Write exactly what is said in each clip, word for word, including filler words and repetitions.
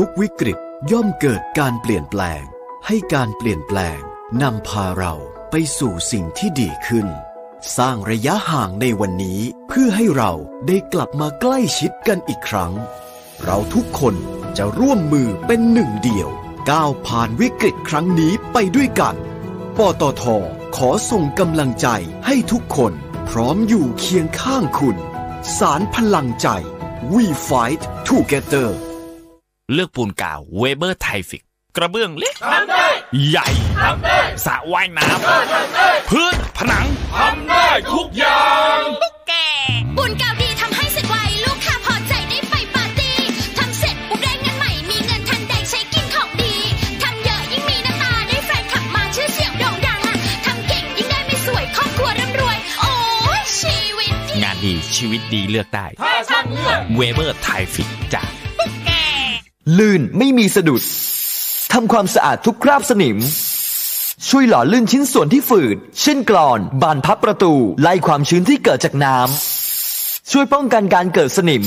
ทุกวิกฤตย่อมเกิดการเปลี่ยนแปลงให้การเปลี่ยนแปลงนำพาเราไปสู่สิ่งที่ดีขึ้นสร้างระยะห่างในวันนี้เพื่อให้เราได้กลับมาใกล้ชิดกันอีกครั้งเราทุกคนจะร่วมมือเป็นหนึ่งเดียวก้าวผ่านวิกฤตครั้งนี้ไปด้วยกันปตท.ขอส่งกำลังใจให้ทุกคนพร้อมอยู่เคียงข้างคุณสารพลังใจ We Fight Together เลือกปูนกาวเวเบอร์ไทฟิกกระเบื้องเล็กทำได้ใหญ่ทำได้สระว่ายน้ำพื้นผนังทำได้ทุกอย่างตุ๊กแกปูนกาวดีทำให้เสร็จไวลูกค้าพอใจได้ไปปาร์ตี้ทำเสร็จปุ๊บได้งานใหม่มีเงินทันใดใช้กินของดีทำเยอะยิ่งมีหน้าตาได้แฟนขับมาชื่อเสียงโด่งดังทำเก่งยิ่งได้ไม่สวยครอบครัวร่ำรวยโอ้ชีวิตงานดีชีวิตดีเลือกได้ถ้าช่างเลือกเวเบอร์ไทฟิกจากตุ๊กแกลื่นไม่มีสะดุดทำความสะอาดทุกคราบสนิมช่วยหล่อลื่นชิ้นส่วนที่ฝืดเช่นกลอนบานพับประตูไล่ความชื้นที่เกิดจากน้ำช่วยป้องกันการเกิดสนิม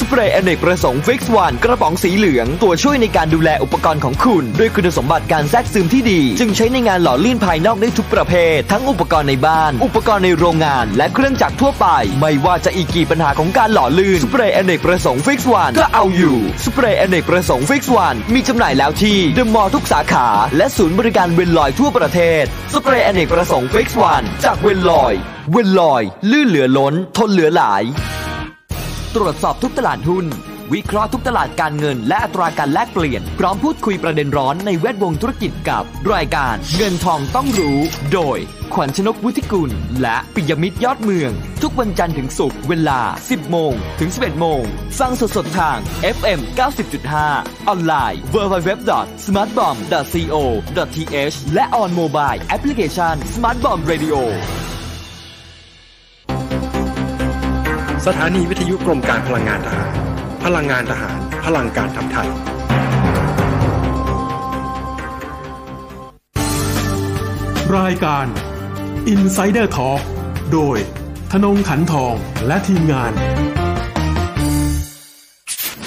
สเปรย์อเนกประสงค์ฟิกซ์วันกระป๋องสีเหลืองตัวช่วยในการดูแลอุปกรณ์ของคุณด้วยคุณสมบัติการแทรกซึมที่ดีจึงใช้ในงานหล่อลื่นภายนอกได้ทุกประเภททั้งอุปกรณ์ในบ้านอุปกรณ์ในโรงงานและเครื่องจักรทั่วไปไม่ว่าจะอีกกี่ปัญหาของการหล่อลื่นสเปรย์อเนกประสงค์ฟิกซ์วันก็เอาอยู่สเปรย์อเนกประสงค์ฟิกซ์วันมีจำหน่ายแล้วที่เดอะมอลล์ทุกสาขาและศูนย์บริการเวนลอยทั่วประเทศสเปรย์อเนกประสงค์ฟิกซ์วันจากเวนลอยเวนลอยลื่นเหลือล้นทนเหลือหลายตรวจสอบทุกตลาดหุ้นวิเคราะห์ทุกตลาดการเงินและอัตราการแลกเปลี่ยนพร้อมพูดคุยประเด็นร้อนในแวดวงธุรกิจกับรายการเงินทองต้องรู้โดยขวัญชนกวุฒิกุลและปิยมิตรยอดเมืองทุกวันจันทร์ถึงศุกร์เวลา สิบโมงถึงสิบเอ็ดโมงฟังสดๆทาง เอฟ เอ็ม เก้าสิบจุดห้า ออนไลน์ ดับเบิลยู ดับเบิลยู ดับเบิลยู ดอท สมาร์ทบอมบ์ ดอท ซี โอ ดอท ที เอช และ on mobile application SmartBomb Radioสถานีวิทยุกรมการพลังงานทหารพลังงานทหารพลังการทำไทยรายการ Insider Talk โดยธนงขันทองและทีมงาน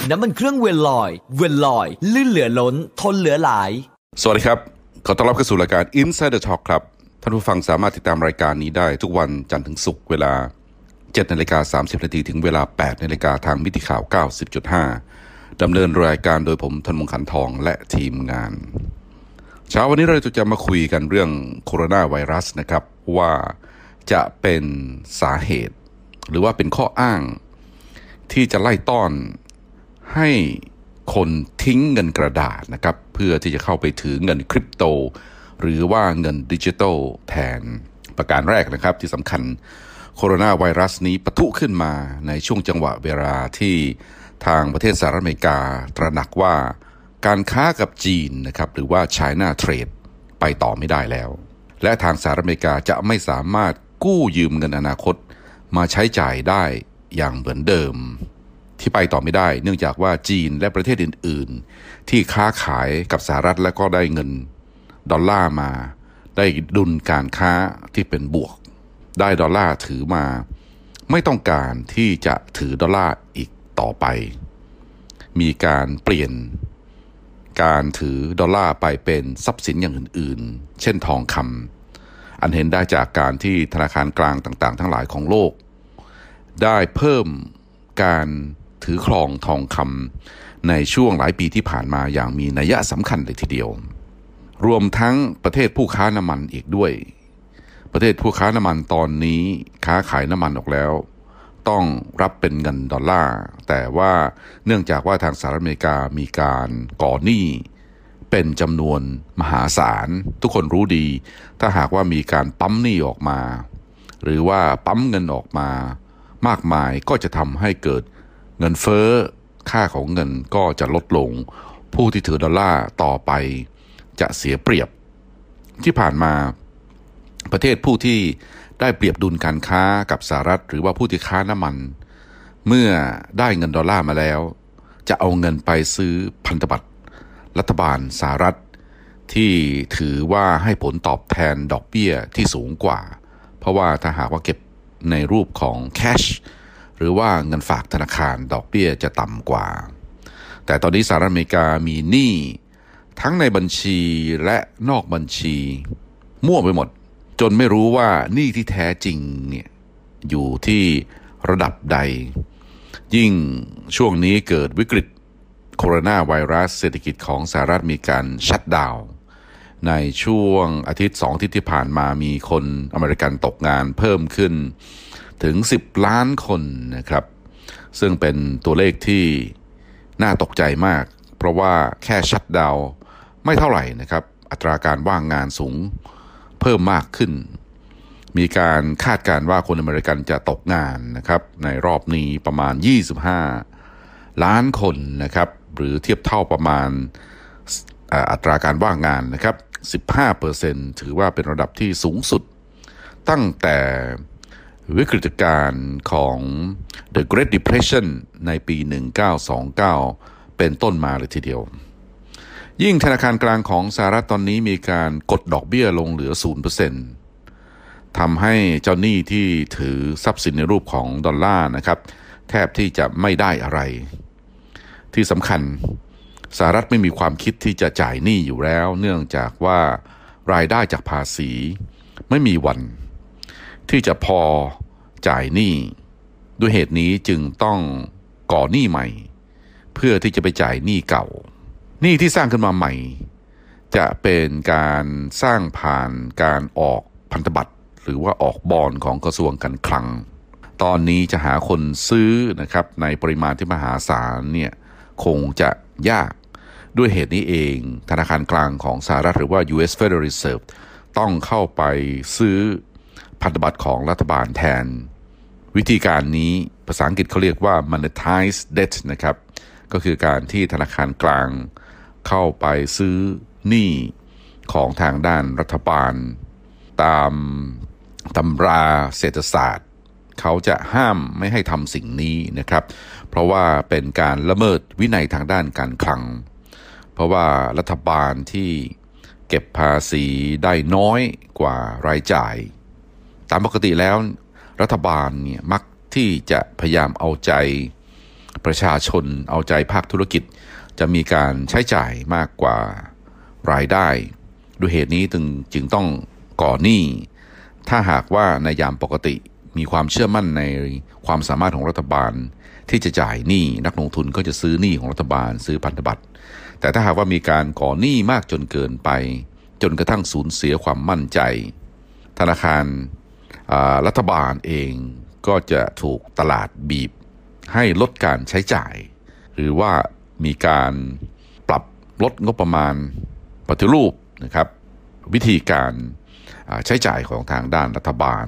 น้ำมันเครื่องเวนลอยเวนลอยลื่นเหลือล้นทนเหลือหลายสวัสดีครับขอต้อนรับเข้าสู่รายการ Insider Talk ครับท่านผู้ฟังสามารถติดตามรายการนี้ได้ทุกวันจันทร์ถึงศุกร์เวลาเจ็ดนาฬิกาสามสิบนาทีถึงเวลาแปดนาฬิกาทางมิติข่าว เก้าสิบจุดห้า ดำเนินรายการโดยผมธนมงคลขันทองและทีมงานเช้าวันนี้เราจะมาคุยกันเรื่องโคโรนาไวรัสนะครับว่าจะเป็นสาเหตุหรือว่าเป็นข้ออ้างที่จะไล่ต้อนให้คนทิ้งเงินกระดาษนะครับเพื่อที่จะเข้าไปถือเงินคริปโตหรือว่าเงินดิจิทัลแทนประการแรกนะครับที่สำคัญโคโรนาไวรัสนี้ปะทุขึ้นมาในช่วงจังหวะเวลาที่ทางประเทศสหรัฐอเมริกาตระหนักว่าการค้ากับจีนนะครับหรือว่า China Trade ไปต่อไม่ได้แล้วและทางสหรัฐอเมริกาจะไม่สามารถกู้ยืมเงินอนาคตมาใช้จ่ายได้อย่างเหมือนเดิมที่ไปต่อไม่ได้เนื่องจากว่าจีนและประเทศอื่นๆที่ค้าขายกับสหรัฐและก็ได้เงินดอลลาร์มาได้ดุลการค้าที่เป็นบวกได้ดอลลาร์ถือมาไม่ต้องการที่จะถือดอลลาร์อีกต่อไปมีการเปลี่ยนการถือดอลลาร์ไปเป็นทรัพย์สินอย่างอื่นๆเช่นทองคำอันเห็นได้จากการที่ธนาคารกลางต่างๆทั้งหลายของโลกได้เพิ่มการถือครองทองคำในช่วงหลายปีที่ผ่านมาอย่างมีนัยสำคัญเลยทีเดียวรวมทั้งประเทศผู้ค้าน้ำมันอีกด้วยประเทศผู้ค้าน้ำมันตอนนี้ค้าขายน้ำมันออกแล้วต้องรับเป็นเงินดอลลาร์แต่ว่าเนื่องจากว่าทางสหรัฐอเมริกามีการก่อหนี้เป็นจำนวนมหาศาลทุกคนรู้ดีถ้าหากว่ามีการปั๊มหนี้ออกมาหรือว่าปั๊มเงินออกมามากมายก็จะทำให้เกิดเงินเฟ้อค่าของเงินก็จะลดลงผู้ที่ถือดอลลาร์ต่อไปจะเสียเปรียบที่ผ่านมาประเทศผู้ที่ได้เปรียบดุลการค้ากับสหรัฐหรือว่าผู้ที่ค้าน้ำมันเมื่อได้เงินดอลลาร์มาแล้วจะเอาเงินไปซื้อพันธบัตรรัฐบาลสหรัฐที่ถือว่าให้ผลตอบแทนดอกเบี้ยที่สูงกว่าเพราะว่าถ้าหากว่าเก็บในรูปของแคชหรือว่าเงินฝากธนาคารดอกเบี้ยจะต่ำกว่า แต่ตอนนี้สหรัฐอเมริกามีหนี้ทั้งในบัญชีและนอกบัญชีมั่วไปหมดจนไม่รู้ว่าหนี้ที่แท้จริงเนี่ยอยู่ที่ระดับใดยิ่งช่วงนี้เกิดวิกฤตโคโรนาไวรัสเศรษฐกิจของสหรัฐมีการชัตดาวน์ในช่วงอาทิตย์สองอาทิตย์ที่ผ่านมามีคนอเมริกันตกงานเพิ่มขึ้นถึงสิบล้านคนนะครับซึ่งเป็นตัวเลขที่น่าตกใจมากเพราะว่าแค่ชัตดาวน์ไม่เท่าไหร่นะครับอัตราการว่างงานสูงเพิ่มมากขึ้นมีการคาดการณ์ว่าคนอเมริกันจะตกงานนะครับในรอบนี้ประมาณยี่สิบห้าล้านคนนะครับหรือเทียบเท่าประมาณอัตราการว่างงานนะครับ สิบห้าเปอร์เซ็นต์ ถือว่าเป็นระดับที่สูงสุดตั้งแต่วิกฤตการณ์ของ The Great Depression ในปี หนึ่งเก้าสองเก้า เป็นต้นมาเลยทีเดียวยิ่งธนาคารกลางของสหรัฐตอนนี้มีการกดดอกเบี้ยลงเหลือ ศูนย์เปอร์เซ็นต์ ทำให้เจ้าหนี้ที่ถือทรัพย์สินในรูปของดอลลาร์นะครับแทบที่จะไม่ได้อะไรที่สำคัญสหรัฐไม่มีความคิดที่จะจ่ายหนี้อยู่แล้วเนื่องจากว่ารายได้จากภาษีไม่มีวันที่จะพอจ่ายหนี้ด้วยเหตุนี้จึงต้องก่อหนี้ใหม่เพื่อที่จะไปจ่ายหนี้เก่าหนี้ที่สร้างขึ้นมาใหม่จะเป็นการสร้างผ่านการออกพันธบัตรหรือว่าออกบอนด์ของกระทรวงการคลังตอนนี้จะหาคนซื้อนะครับในปริมาณที่มหาศาลเนี่ยคงจะยากด้วยเหตุนี้เองธนาคารกลางของสหรัฐหรือว่า ยู เอส Federal Reserve ต้องเข้าไปซื้อพันธบัตรของรัฐบาลแทนวิธีการนี้ภาษาอังกฤษเขาเรียกว่า monetize debt นะครับก็คือการที่ธนาคารกลางเข้าไปซื้อหนี้ของทางด้านรัฐบาลตามตำราเศรษฐศาสตร์เขาจะห้ามไม่ให้ทำสิ่งนี้นะครับเพราะว่าเป็นการละเมิดวินัยทางด้านการคลังเพราะว่ารัฐบาลที่เก็บภาษีได้น้อยกว่ารายจ่ายตามปกติแล้วรัฐบาลเนี่ยมักที่จะพยายามเอาใจประชาชนเอาใจภาคธุรกิจจะมีการใช้จ่ายมากกว่ารายได้ด้วยเหตุนี้จึงต้องก่อหนี้ถ้าหากว่าในยามปกติมีความเชื่อมั่นในความสามารถของรัฐบาลที่จะจ่ายหนี้นักลงทุนก็จะซื้อหนี้ของรัฐบาลซื้อพันธบัตรแต่ถ้าหากว่ามีการก่อหนี้มากจนเกินไปจนกระทั่งสูญเสียความมั่นใจธนาคารรัฐบาลเองก็จะถูกตลาดบีบให้ลดการใช้จ่ายหรือว่ามีการปรับลดงบประมาณปฏิรูปนะครับวิธีการใช้จ่ายของทางด้านรัฐบาล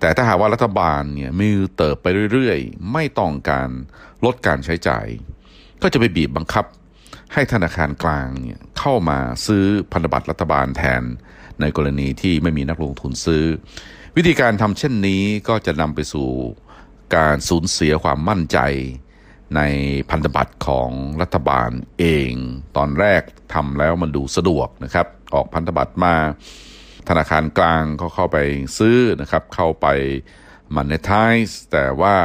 แต่ถ้าหากว่ารัฐบาลเนี่ยมือเติบไปเรื่อยๆไม่ต้องการลดการใช้จ่ายก็จะไปบีบบังคับให้ธนาคารกลางเนี่ยเข้ามาซื้อพันธบัตรรัฐบาลแทนในกรณีที่ไม่มีนักลงทุนซื้อวิธีการทำเช่นนี้ก็จะนำไปสู่การสูญเสียความมั่นใจในพันธบัตรของรัฐบาลเองตอนแรกทำแล้วมันดูสะดวกนะครับออกพันธบัตรมาธนาคารกลางก็เข้าไปซื้อนะครับเข้าไป monetize แต่ว่า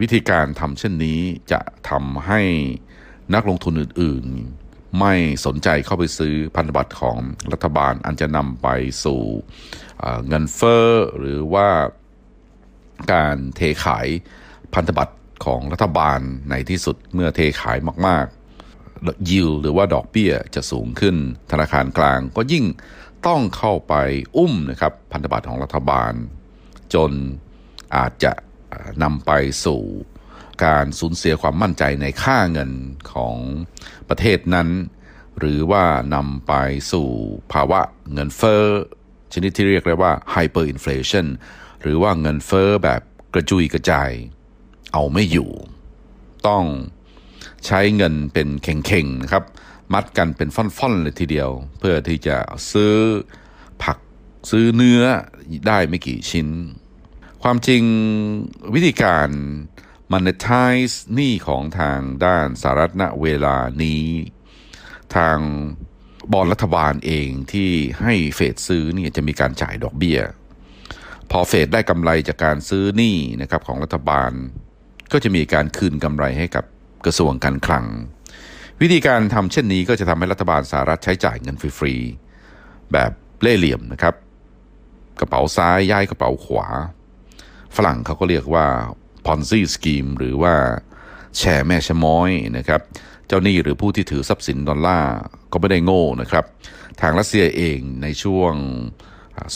วิธีการทำเช่นนี้จะทำให้นักลงทุนอื่นๆไม่สนใจเข้าไปซื้อพันธบัตรของรัฐบาลอันจะนำไปสู่เงินเฟ้อหรือว่าการเทขายพันธบัตรของรัฐบาลในที่สุดเมื่อเทขายมากๆ yield หรือว่าดอกเบี้ยจะสูงขึ้นธนาคารกลางก็ยิ่งต้องเข้าไปอุ้มนะครับพันธบัตรของรัฐบาลจนอาจจะนำไปสู่การสูญเสียความมั่นใจในค่าเงินของประเทศนั้นหรือว่านำไปสู่ภาวะเงินเฟ้อชนิดที่เรียกได้ว่า hyperinflation หรือว่าเงินเฟ้อแบบกระจุยกระจายเอาไม่อยู่ต้องใช้เงินเป็นเข่งๆนะครับมัดกันเป็นฟ่อนๆเลยทีเดียวเพื่อที่จะซื้อผักซื้อเนื้อได้ไม่กี่ชิ้นความจริงวิธีการ monetize หนี้ของทางด้านสหรัฐณเวลานี้ทางบอนด์รัฐบาลเองที่ให้เฟดซื้อเนี่ยจะมีการจ่ายดอกเบี้ยพอเฟดได้กำไรจากการซื้อหนี้นะครับของรัฐบาลก็จะมีการคืนกำไรให้กับกระทรวงการคลัง วิธีการทำเช่นนี้ก็จะทำให้รัฐบาลสหรัฐใช้จ่ายเงินฟรีๆแบบเล่ห์เหลี่ยมนะครับกระเป๋าซ้ายย้ายกระเป๋าขวาฝรั่งเขาก็เรียกว่าพอนซี่สกีมหรือว่าแชร์แม่ชะม้อยนะครับเจ้าหนี้หรือผู้ที่ถือทรัพย์สินดอลลาร์ก็ไม่ได้โง่นะครับทางรัสเซียเองในช่วง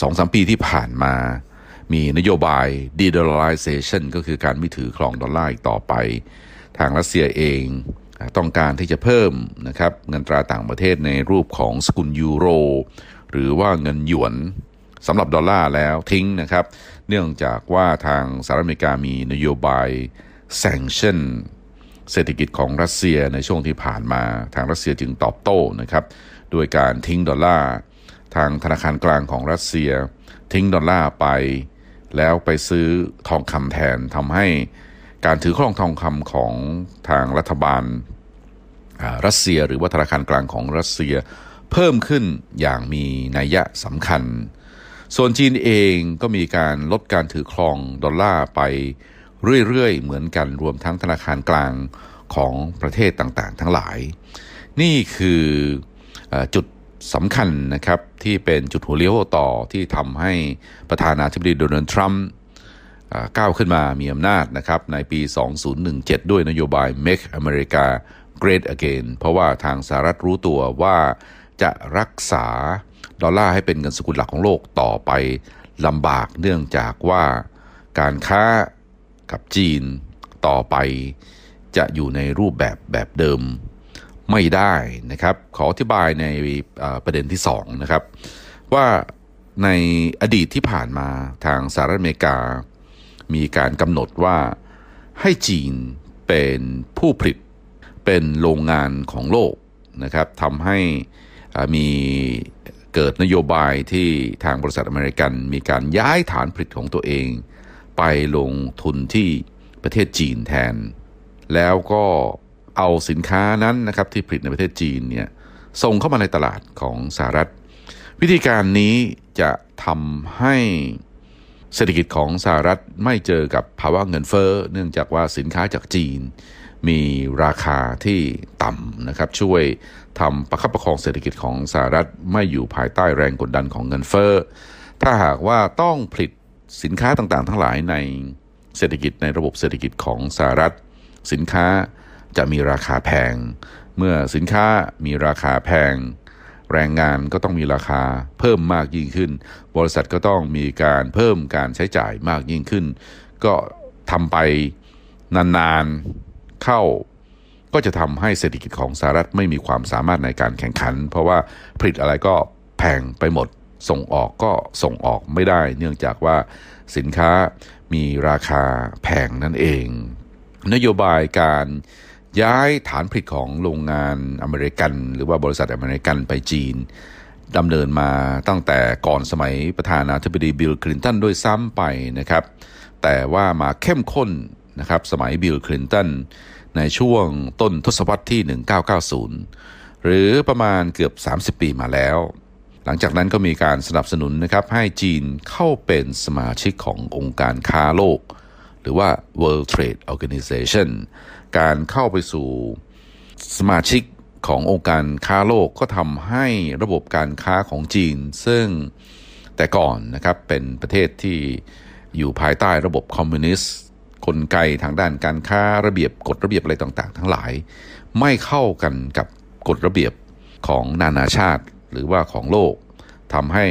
สองถึงสาม ปีที่ผ่านมามีนโยบาย de-dollarization ก็คือการไม่ถือครองดอลลาร์อีกต่อไปทางรัสเซียเองต้องการที่จะเพิ่มนะครับเงินตราต่างประเทศในรูปของสกุลยูโรหรือว่าเงินหยวนสำหรับดอลลาร์แล้วทิ้งนะครับเนื่องจากว่าทางสหรัฐอเมริกามีนโยบาย sanction เศรษฐกิจของรัสเซียในช่วงที่ผ่านมาทางรัสเซียจึงตอบโต้นะครับโดยการทิ้งดอลลาร์ทางธนาคารกลางของรัสเซียทิ้งดอลลาร์ไปแล้วไปซื้อทองคำแทนทำให้การถือครองทองคำของทางรัฐบาลรัสเซียหรือว่าธนาคารกลางของรัสเซียเพิ่มขึ้นอย่างมีนัยสำคัญส่วนจีนเองก็มีการลดการถือครองดอลลาร์ไปเรื่อยๆเหมือนกันรวมทั้งธนาคารกลางของประเทศต่างๆทั้งหลายนี่คือจุดสำคัญนะครับที่เป็นจุดหัวเลี้ยวต่อที่ทำให้ประธานาธิบดีโดนัลด์ทรัมป์ก้าวขึ้นมามีอำนาจนะครับในปีสองพันสิบเจ็ดด้วยนโยบาย Make America Great Again เพราะว่าทางสหรัฐรู้ตัวว่าจะรักษาดอลลาร์ให้เป็นเงินสกุลหลักของโลกต่อไปลำบากเนื่องจากว่าการค้ากับจีนต่อไปจะอยู่ในรูปแบบแบบเดิมไม่ได้นะครับขออธิบายในประเด็นที่สองนะครับว่าในอดีตที่ผ่านมาทางสหรัฐอเมริกามีการกำหนดว่าให้จีนเป็นผู้ผลิตเป็นโรงงานของโลกนะครับทำให้มีเกิดนโยบายที่ทางบริษัทอเมริกันมีการย้ายฐานผลิตของตัวเองไปลงทุนที่ประเทศจีนแทนแล้วก็เอาสินค้านั้นนะครับที่ผลิตในประเทศจีนเนี่ยส่งเข้ามาในตลาดของสหรัฐวิธีการนี้จะทำให้เศรษฐกิจของสหรัฐไม่เจอกับภาวะเงินเฟ้อเนื่องจากว่าสินค้าจากจีนมีราคาที่ต่ำนะครับช่วยทำประคับประคองเศรษฐกิจของสหรัฐไม่อยู่ภายใต้แรงกดดันของเงินเฟ้อถ้าหากว่าต้องผลิตสินค้าต่างๆทั้งหลายในเศรษฐกิจในระบบเศรษฐกิจของสหรัฐสินค้าจะมีราคาแพงเมื่อสินค้ามีราคาแพงแรงงานก็ต้องมีราคาเพิ่มมากยิ่งขึ้นบริษัทก็ต้องมีการเพิ่มการใช้จ่ายมากยิ่งขึ้นก็ทำไปนานๆเข้าก็จะทำให้เศรษฐกิจของสหรัฐไม่มีความสามารถในการแข่งขันเพราะว่าผลิตอะไรก็แพงไปหมดส่งออกก็ส่งออกไม่ได้เนื่องจากว่าสินค้ามีราคาแพงนั่นเองนโยบายการย้ายฐานผลิตของโรงงานอเมริกันหรือว่าบริษัทอเมริกันไปจีนดำเนินมาตั้งแต่ก่อนสมัยประธานาธิบดีบิลคลินตันด้วยซ้ำไปนะครับแต่ว่ามาเข้มข้นนะครับสมัยบิลคลินตันในช่วงต้นทศวรรษที่หนึ่งพันเก้าร้อยเก้าสิบหรือประมาณเกือบสามสิบปีมาแล้วหลังจากนั้นก็มีการสนับสนุนนะครับให้จีนเข้าเป็นสมาชิกขององค์การค้าโลกหรือว่า World Trade Organization การเข้าไปสู่สมาชิกขององค์การค้าโลกก็ทำให้ระบบการค้าของจีนซึ่งแต่ก่อนนะครับเป็นประเทศที่อยู่ภายใต้ระบบคอมมิวนิสต์กลไกทางด้านการค้าระเบียบกฎระเบียบอะไรต่างๆทั้งหลายไม่เข้ากันกับกฎระเบียบของนานาชาติหรือว่าของโลกทำให้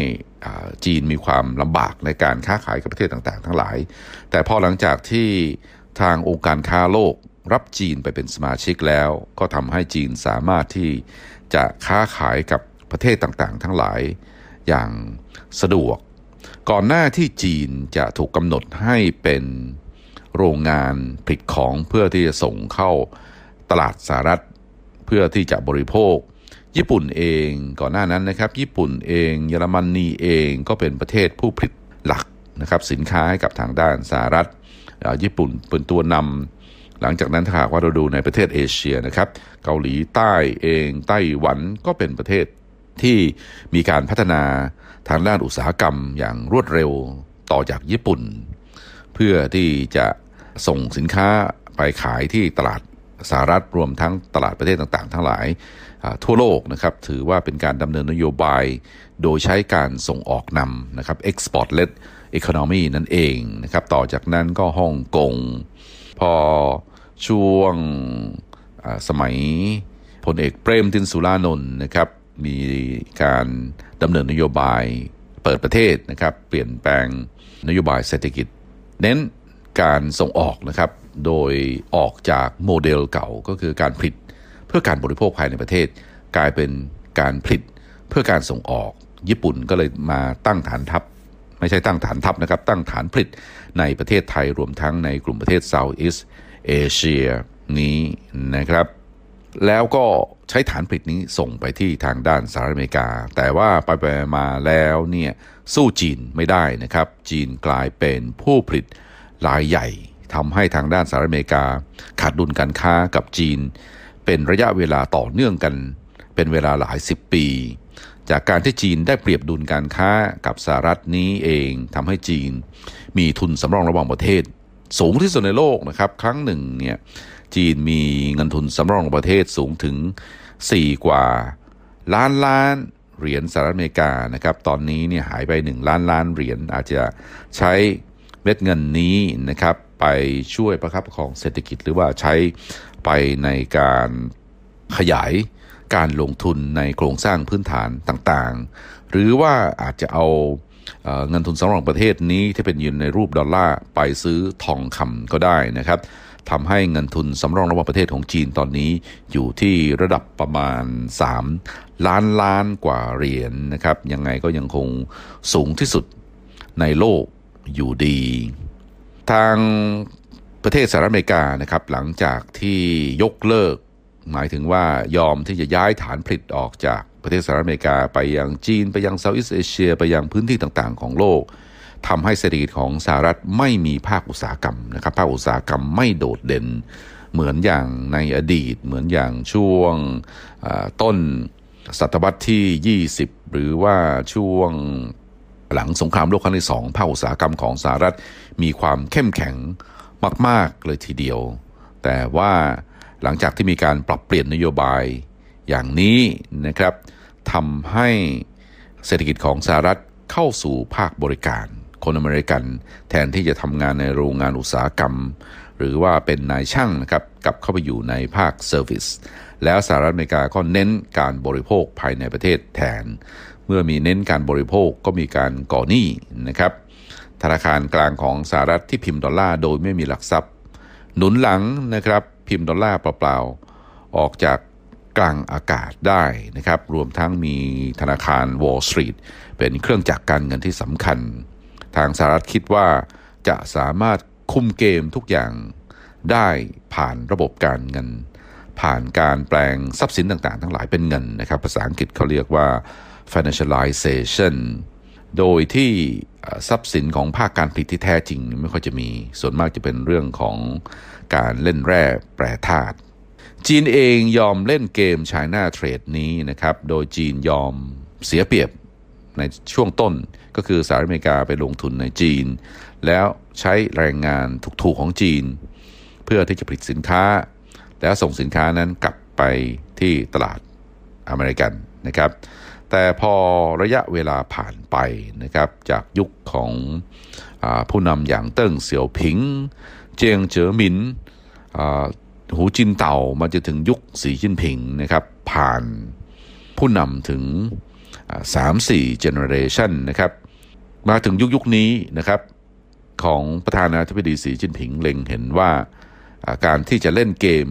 จีนมีความลำบากในการค้าขายกับประเทศต่างๆทั้งหลายแต่พอหลังจากที่ทางองค์การค้าโลกรับจีนไปเป็นสมาชิกแล้วก็ทำให้จีนสามารถที่จะค้าขายกับประเทศต่างๆทั้งหลายอย่างสะดวกก่อนหน้าที่จีนจะถูกกำหนดให้เป็นโรงงานผลิตของเพื่อที่จะส่งเข้าตลาดสหรัฐเพื่อที่จะบริโภคญี่ปุ่นเองก่อนหน้านั้นนะครับญี่ปุ่นเองเยอรมนีเองก็เป็นประเทศผู้ผลิตหลักนะครับสินค้าให้กับทางด้านสหรัฐญี่ปุ่นเป็นตัวนำหลังจากนั้นถ้าหากว่าเราดูในประเทศเอเชียนะครับเกาหลีใต้เองไต้หวันก็เป็นประเทศที่มีการพัฒนาทางด้านอุตสาหกรรมอย่างรวดเร็วต่อจากญี่ปุ่นเพื่อที่จะส่งสินค้าไปขายที่ตลาด สหรัฐรวมทั้งตลาดประเทศต่างๆทั้งหลายทั่วโลกนะครับถือว่าเป็นการดำเนินนโยบายโดยใช้การส่งออกนำนะครับ export-led economy นั่นเองนะครับต่อจากนั้นก็ฮ่องกงพอช่วงสมัยพลเอกเปรมติณสุรานนท์นะครับมีการดำเนินนโยบายเปิดประเทศนะครับเปลี่ยนแปลงนโยบายเศรษฐกิจเน้นการส่งออกนะครับโดยออกจากโมเดลเก่าก็คือการผลิตเพื่อการบริโภคภายในประเทศกลายเป็นการผลิตเพื่อการส่งออกญี่ปุ่นก็เลยมาตั้งฐานทัพไม่ใช่ตั้งฐานทัพนะครับตั้งฐานผลิตในประเทศไทยรวมทั้งในกลุ่มประเทศ Southeast Asia นี้นะครับแล้วก็ใช้ฐานผลิตนี้ส่งไปที่ทางด้านสหรัฐอเมริกาแต่ว่าไปไปมาแล้วเนี่ยสู้จีนไม่ได้นะครับจีนกลายเป็นผู้ผลิตรายใหญ่ทำให้ทางด้านสหรัฐอเมริกาขาดดุลการค้ากับจีนเป็นระยะเวลาต่อเนื่องกันเป็นเวลาหลายสิบปีจากการที่จีนได้เปรียบดุลการค้ากับสหรัฐนี้เองทำให้จีนมีทุนสำรองระหว่างประเทศสูงที่สุดในโลกนะครับครั้งหนึ่งเนี่ยจีนมีเงินทุนสำรองประเทศสูงถึงสี่กว่าล้านล้านเหรียญสหรัฐอเมริกานะครับตอนนี้เนี่ยหายไปหนึ่งล้านล้านเหรียญอาจจะใช้เม็ดเงินนี้นะครับไปช่วยประคับประคองเศรษฐกิจหรือว่าใช้ไปในการขยายการลงทุนในโครงสร้างพื้นฐานต่างๆหรือว่าอาจจะเอาเงินทุนสำรองประเทศนี้ที่เป็นอยู่ในรูปดอลลาร์ไปซื้อทองคำก็ได้นะครับทำให้เงินทุนสำรองระหว่างประเทศของจีนตอนนี้อยู่ที่ระดับประมาณสามล้านล้านกว่าเหรียญ น, นะครับยังไงก็ยังคงสูงที่สุดในโลกอยู่ดีทางประเทศสหรัฐอเมริกานะครับหลังจากที่ยกเลิกหมายถึงว่ายอมที่จะย้ายฐานผลิตออกจากประเทศสหรัฐอเมริกาไปยังจีนไปยังเซาท์อีสต์เอเชียไปยังพื้นที่ต่างๆของโลกทำให้เศรษฐกิจของสหรัฐไม่มีภาคอุตสาหกรรมนะครับภาคอุตสาหกรรมไม่โดดเด่นเหมือนอย่างในอดีตเหมือนอย่างช่วงต้นศตวรรษที่ยี่สิบหรือว่าช่วงหลังสงครามโลกครั้งที่สองภาคอุตสาหกรรมของสหรัฐมีความเข้มแข็งมากๆเลยทีเดียวแต่ว่าหลังจากที่มีการปรับเปลี่ยนนโยบายอย่างนี้นะครับทำให้เศรษฐกิจของสหรัฐเข้าสู่ภาคบริการคนอเมริกันแทนที่จะทำงานในโรงงานอุตสาหกรรมหรือว่าเป็นนายช่างนะครับกลับเข้าไปอยู่ในภาคเซอร์วิสแล้วสหรัฐอเมริกาก็เน้นการบริโภคภายในประเทศแทนเมื่อมีเน้นการบริโภคก็มีการก่อหนี้นะครับธนาคารกลางของสหรัฐที่พิมพ์ดอลลาร์โดยไม่มีหลักทรัพย์หนุนหลังนะครับพิมพ์ดอลลาร์เปล่าๆออกจากกลางอากาศได้นะครับรวมทั้งมีธนาคาร Wall Street เป็นเครื่องจักรการเงินที่สำคัญทางสหรัฐคิดว่าจะสามารถคุมเกมทุกอย่างได้ผ่านระบบการเงินผ่านการแปลงทรัพย์สินต่างๆทั้งหลายเป็นเงินนะครับภาษาอังกฤษเขาเรียกว่า financialization โดยที่ทรัพย์สินของภาคการผลิตที่แท้จริงไม่ค่อยจะมีส่วนมากจะเป็นเรื่องของการเล่นแร่แปรธาตุจีนเองยอมเล่นเกม China Trade นี้นะครับโดยจีนยอมเสียเปรียบในช่วงต้นก็คือสหรัฐอเมริกาไปลงทุนในจีนแล้วใช้แรงงานถูกๆของจีนเพื่อที่จะผลิตสินค้าแล้วส่งสินค้านั้นกลับไปที่ตลาดอเมริกันนะครับแต่พอระยะเวลาผ่านไปนะครับจากยุคของอ่าผู้นำอย่างเติ้งเสี่ยวผิงเจียงเจ๋อหมินอ่าหูจินเต่ามาจะถึงยุคสีจิ้นผิงนะครับผ่านผู้นำถึง สามสี่ generation นะครับมาถึงยุคยุคนี้นะครับของประธานาธิบดีสีจิ้นผิงเล็งเห็นว่าการที่จะเล่นเกม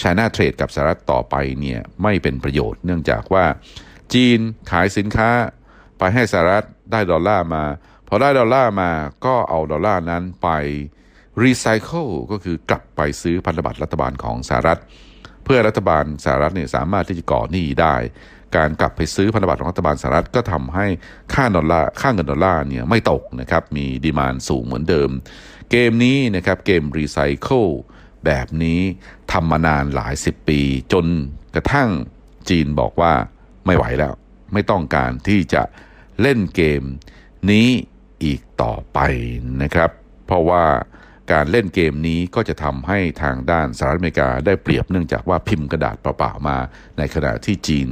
China Trade กับสหรัฐต่อไปเนี่ยไม่เป็นประโยชน์เนื่องจากว่าจีนขายสินค้าไปให้สหรัฐได้ดอลลาร์มาพอได้ดอลลาร์มาก็เอาดอลลาร์นั้นไปรีไซเคิลก็คือกลับไปซื้อพันธบัตรรัฐบาลของสหรัฐเพื่อรัฐบาลสหรัฐเนี่ยสามารถที่จะก่อหนี้ได้การกลับไปซื้อพันธบัตรของรัฐบาลสหรัฐก็ทำให้ค่าดอลลาร์ค่าเงินดอลลาร์เนี่ยไม่ตกนะครับมีดีมานด์สูงเหมือนเดิมเกมนี้นะครับเกมรีไซเคิลแบบนี้ทำมานานหลายสิบปีจนกระทั่งจีนบอกว่าไม่ไหวแล้วไม่ต้องการที่จะเล่นเกมนี้อีกต่อไปนะครับเพราะว่า การเล่นเกมนี้ก็จะทำให้ทางด้านสหรัฐอเมริกาได้เปรียบเนื่องจากว่าพิมพ์กระดาษเปล่าๆมาในขณะที่จีน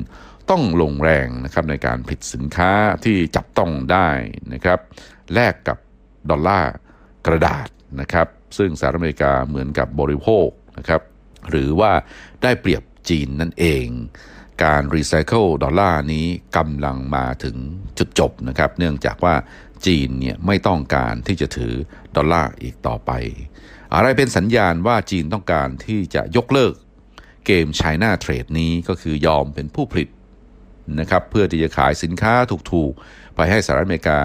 ต้องลงแรงนะครับในการผลิตสินค้าที่จับต้องได้นะครับแลกกับดอลลาร์กระดาษนะครับซึ่งสหรัฐอเมริกาเหมือนกับบริโภคนะครับหรือว่าได้เปรียบจีนนั่นเองการรีไซเคิลดอลลาร์นี้กำลังมาถึงจุดจบนะครับเนื่องจากว่าจีนเนี่ยไม่ต้องการที่จะถือดอลลาร์อีกต่อไปอะไรเป็นสัญญาณว่าจีนต้องการที่จะยกเลิกเกม China Trade นี้ก็คือยอมเป็นผู้ผลิตนะครับเพื่อที่จะขายสินค้าถูกๆไปให้สหรัฐอเมริกา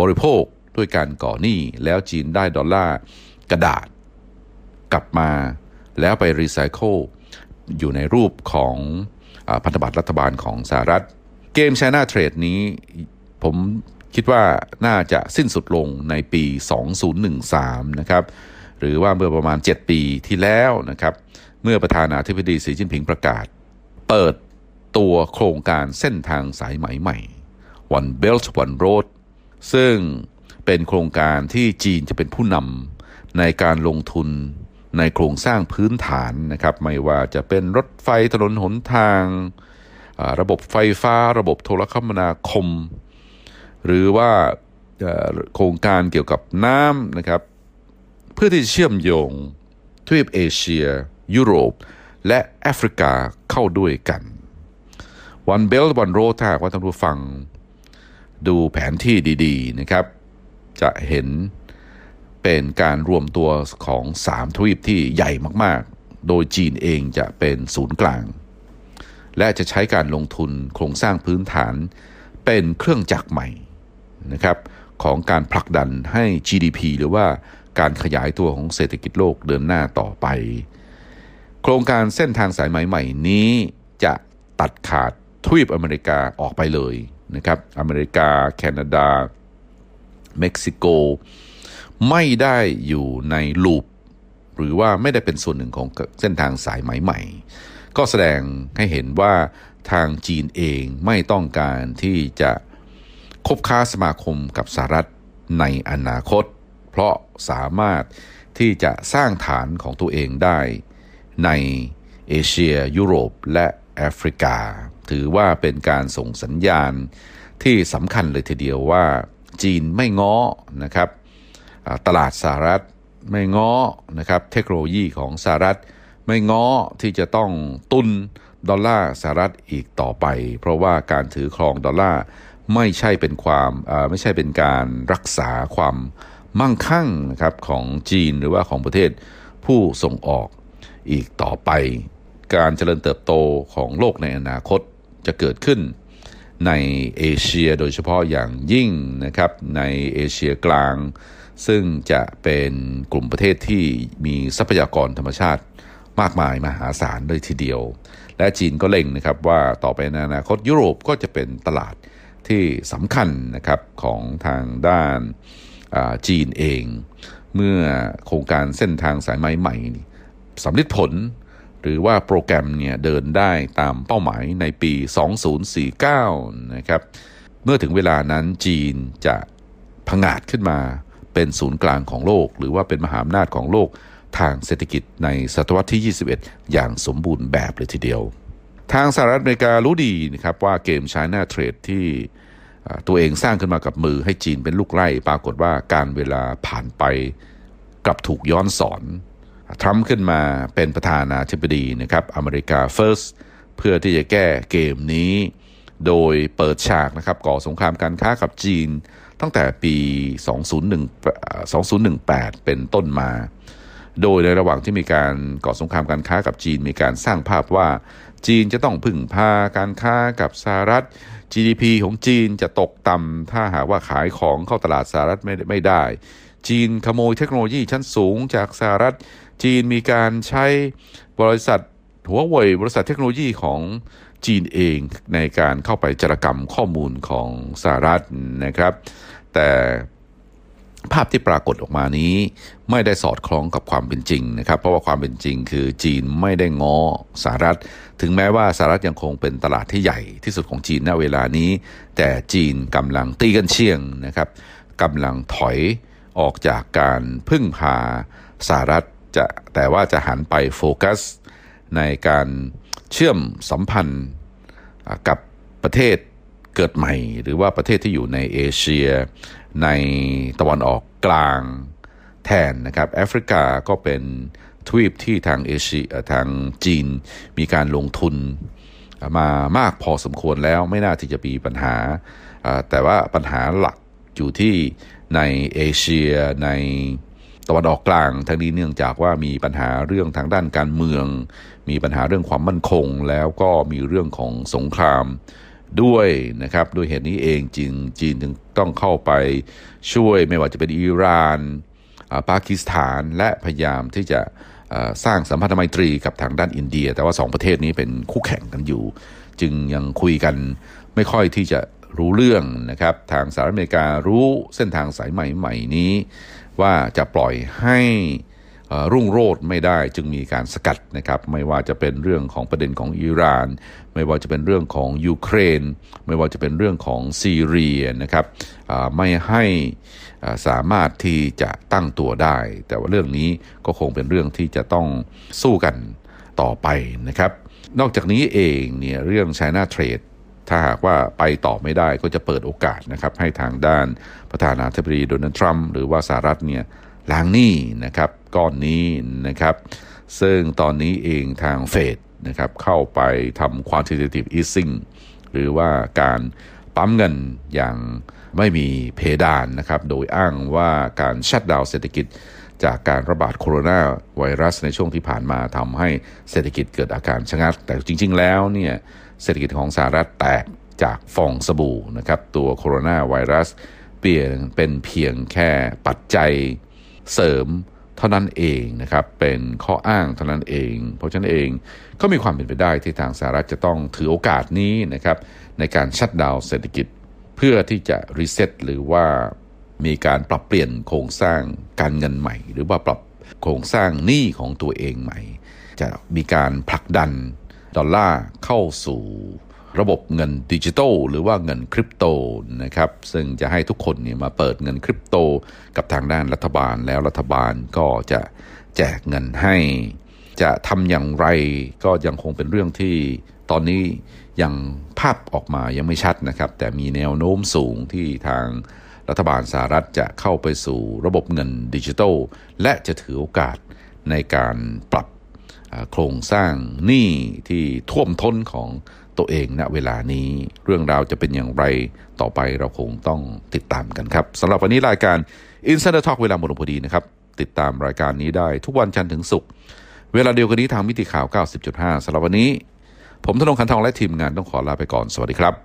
บริโภคด้วยการก่อหนี้แล้วจีนได้ดอลลาร์กระดาษกลับมาแล้วไปรีไซเคิลอยู่ในรูปของพันธบัตรรัฐบาลของสหรัฐเกม China Trade นี้ผมคิดว่าน่าจะสิ้นสุดลงในปีสองพันสิบสามนะครับหรือว่าเมื่อประมาณเจ็ดปีที่แล้วนะครับเมื่อประธานาธิบดีสีจิ้นผิงประกาศเปิดตัวโครงการเส้นทางสายไหมใหม่ One Belt One Road ซึ่งเป็นโครงการที่จีนจะเป็นผู้นำในการลงทุนในโครงสร้างพื้นฐานนะครับไม่ว่าจะเป็นรถไฟถนนหนทางระบบไฟฟ้าระบบโทรคมนาคมหรือว่าโครงการเกี่ยวกับน้ำนะครับเพื่อที่จะเชื่อมโยงทวีปเอเชียยุโรปและแอฟริกาเข้าด้วยกัน One Belt One Road ถ้าว่าท่านผู้ฟังดูแผนที่ดีๆนะครับจะเห็นเป็นการรวมตัวของสามทวีปที่ใหญ่มากๆโดยจีนเองจะเป็นศูนย์กลางและจะใช้การลงทุนโครงสร้างพื้นฐานเป็นเครื่องจักรใหม่นะครับของการผลักดันให้ จี ดี พี หรือว่าการขยายตัวของเศรษฐกิจโลกเดินหน้าต่อไปโครงการเส้นทางสายไหมใหม่นี้จะตัดขาดทวีปอเมริกาออกไปเลยนะครับอเมริกาแคนาดาเม็กซิโกไม่ได้อยู่ในลูปหรือว่าไม่ได้เป็นส่วนหนึ่งของเส้นทางสายไหมใหม่ก็แสดงให้เห็นว่าทางจีนเองไม่ต้องการที่จะคบค้าสมาคมกับสหรัฐในอนาคตเพราะสามารถที่จะสร้างฐานของตัวเองได้ในเอเชียยุโรปและแอฟริกาถือว่าเป็นการส่งสัญญาณที่สำคัญเลยทีเดียวว่าจีนไม่ง้อนะครับตลาดสหรัฐไม่ง้อนะครับเทคโนโลยีของสหรัฐไม่ง้อที่จะต้องตุนดอลลาร์สหรัฐอีกต่อไปเพราะว่าการถือครองดอลลาร์ไม่ใช่เป็นความไม่ใช่เป็นการรักษาความมั่งคั่งนะครับของจีนหรือว่าของประเทศผู้ส่งออกอีกต่อไปการเจริญเติบโตของโลกในอนาคตจะเกิดขึ้นในเอเชียโดยเฉพาะอย่างยิ่งนะครับในเอเชียกลางซึ่งจะเป็นกลุ่มประเทศที่มีทรัพยากรธรรมชาติมากมายมหาศาลเลยทีเดียวและจีนก็เล็งนะครับว่าต่อไปในอนาคตยุโรปก็จะเป็นตลาดที่สำคัญนะครับของทางด้านจีนเองเมื่อโครงการเส้นทางสายไหมใหม่สำเร็จผลหรือว่าโปรแกรมเนี่ยเดินได้ตามเป้าหมายในปีสองพันสี่สิบเก้านะครับเมื่อถึงเวลานั้นจีนจะผงาดขึ้นมาเป็นศูนย์กลางของโลกหรือว่าเป็นมหาอำนาจของโลกทางเศรษฐกิจในศตวรรษที่ยี่สิบเอ็ดอย่างสมบูรณ์แบบเลยทีเดียวทางสหรัฐอเมริการู้ดีนะครับว่าเกม China Trade ที่ตัวเองสร้างขึ้นมากับมือให้จีนเป็นลูกไล่ปรากฏว่าการเวลาผ่านไปกลับถูกย้อนสอนทรัมป์ขึ้นมาเป็นประธานาธิบดีนะครับอเมริกาเฟิร์สเพื่อที่จะแก้เกมนี้โดยเปิดฉากนะครับก่อสงครามการค้ากับจีนตั้งแต่ปีสองพันสิบแปดเป็นต้นมาโดยในระหว่างที่มีการก่อสงครามการค้ากับจีนมีการสร้างภาพว่าจีนจะต้องพึ่งพาการค้ากับสหรัฐ จี ดี พี ของจีนจะตกต่ำถ้าหากว่าขายของเข้าตลาดสหรัฐไม่ได้จีนขโมยเทคโนโลยีชั้นสูงจากสหรัฐจีนมีการใช้บริษัทหัวเว่ยบริษัทเทคโนโลยีของจีนเองในการเข้าไปจารกรรมข้อมูลของสหรัฐนะครับแต่ภาพที่ปรากฏออกมานี้ไม่ได้สอดคล้องกับความเป็นจริงนะครับเพราะว่าความเป็นจริงคือจีนไม่ได้ง้อสหรัฐถึงแม้ว่าสหรัฐยังคงเป็นตลาดที่ใหญ่ที่สุดของจีนณเวลานี้แต่จีนกำลังตีกันเชียงนะครับกำลังถอยออกจากการพึ่งพา สหรัฐจะแต่ว่าจะหันไปโฟกัสในการเชื่อมสัมพันธ์กับประเทศเกิดใหม่หรือว่าประเทศที่อยู่ในเอเชียในตะวันออกกลางแทนนะครับแอฟริกาก็เป็นทวีปที่ทางเอเชียทางจีนมีการลงทุนมามากพอสมควรแล้วไม่น่าที่จะมีปัญหาแต่ว่าปัญหาหลักอยู่ที่ในเอเชียในตะวันออกกลางทั้งนี้เนื่องจากว่ามีปัญหาเรื่องทางด้านการเมืองมีปัญหาเรื่องความมั่นคงแล้วก็มีเรื่องของสงครามด้วยนะครับด้วยเหตุนี้เองจีนจีนจึงต้องเข้าไปช่วยไม่ว่าจะเป็นอิหร่านปากีสถานและพยายามที่จะสร้างสัมพันธไมตรีกับทางด้านอินเดียแต่ว่าสองประเทศนี้เป็นคู่แข่งกันอยู่จึงยังคุยกันไม่ค่อยที่จะรู้เรื่องนะครับทางสหรัฐอเมริการู้เส้นทางสายใหม่ๆนี้ว่าจะปล่อยให้รุ่งโรจน์ไม่ได้จึงมีการสกัดนะครับไม่ว่าจะเป็นเรื่องของประเด็นของอิหร่านไม่ว่าจะเป็นเรื่องของยูเครนไม่ว่าจะเป็นเรื่องของซีเรียนะครับไม่ให้สามารถที่จะตั้งตัวได้แต่ว่าเรื่องนี้ก็คงเป็นเรื่องที่จะต้องสู้กันต่อไปนะครับนอกจากนี้เองเนี่ยเรื่อง China Trade ถ้าหากว่าไปต่อไม่ได้ก็จะเปิดโอกาสนะครับให้ทางด้านประธานาธิบดีโดนัลด์ทรัมป์หรือว่าสหรัฐเนี่ยล้างหนี้นะครับก้อนนี้นะครับซึ่งตอนนี้เองทางเฟดนะครับเข้าไปทำ quantitative easing หรือว่าการปั๊มเงินอย่างไม่มีเพดานนะครับโดยอ้างว่าการชัตดาวน์เศรษฐกิจจากการระบาดโคโรนาไวรัสในช่วงที่ผ่านมาทำให้เศรษฐกิจเกิดอาการชะงักแต่จริงๆแล้วเนี่ยเศรษฐกิจของสหรัฐแตกจากฟองสบู่นะครับตัวโคโรนาไวรัสเปลี่ยนเป็นเพียงแค่ปัจจัยเสริมเท่านั้นเองนะครับเป็นข้ออ้างเท่านั้นเองเพราะฉะนั้นเองก็มีความเป็นไปได้ที่ทางสหรัฐจะต้องถือโอกาสนี้นะครับในการชัตดาวน์เศรษฐกิจเพื่อที่จะรีเซ็ตหรือว่ามีการปรับเปลี่ยนโครงสร้างการเงินใหม่หรือว่าปรับโครงสร้างหนี้ของตัวเองใหม่จะมีการผลักดันดอลลาร์เข้าสู่ระบบเงินดิจิทัลหรือว่าเงินคริปโตนะครับซึ่งจะให้ทุกคนเนี่ยมาเปิดเงินคริปโตกับทางด้านรัฐบาลแล้วรัฐบาลก็จะแจกเงินให้จะทำอย่างไรก็ยังคงเป็นเรื่องที่ตอนนี้ยังภาพออกมายังไม่ชัดนะครับแต่มีแนวโน้มสูงที่ทางรัฐบาลสหรัฐจะเข้าไปสู่ระบบเงินดิจิทัลและจะถือโอกาสในการปรับโครงสร้างหนี้ที่ท่วมท้นของตัวเองณเวลานี้เรื่องราวจะเป็นอย่างไรต่อไปเราคงต้องติดตามกันครับสำหรับวันนี้รายการ Insider Talk เวลาหมดลงพอดีนะครับติดตามรายการนี้ได้ทุกวันจันทร์ถึงศุกร์เวลาเดียวกันนี้ทางมิติข่าว เก้าสิบจุดห้า สำหรับวันนี้ผมธนงค์ขันทองและทีมงานต้องขอลาไปก่อนสวัสดีครับ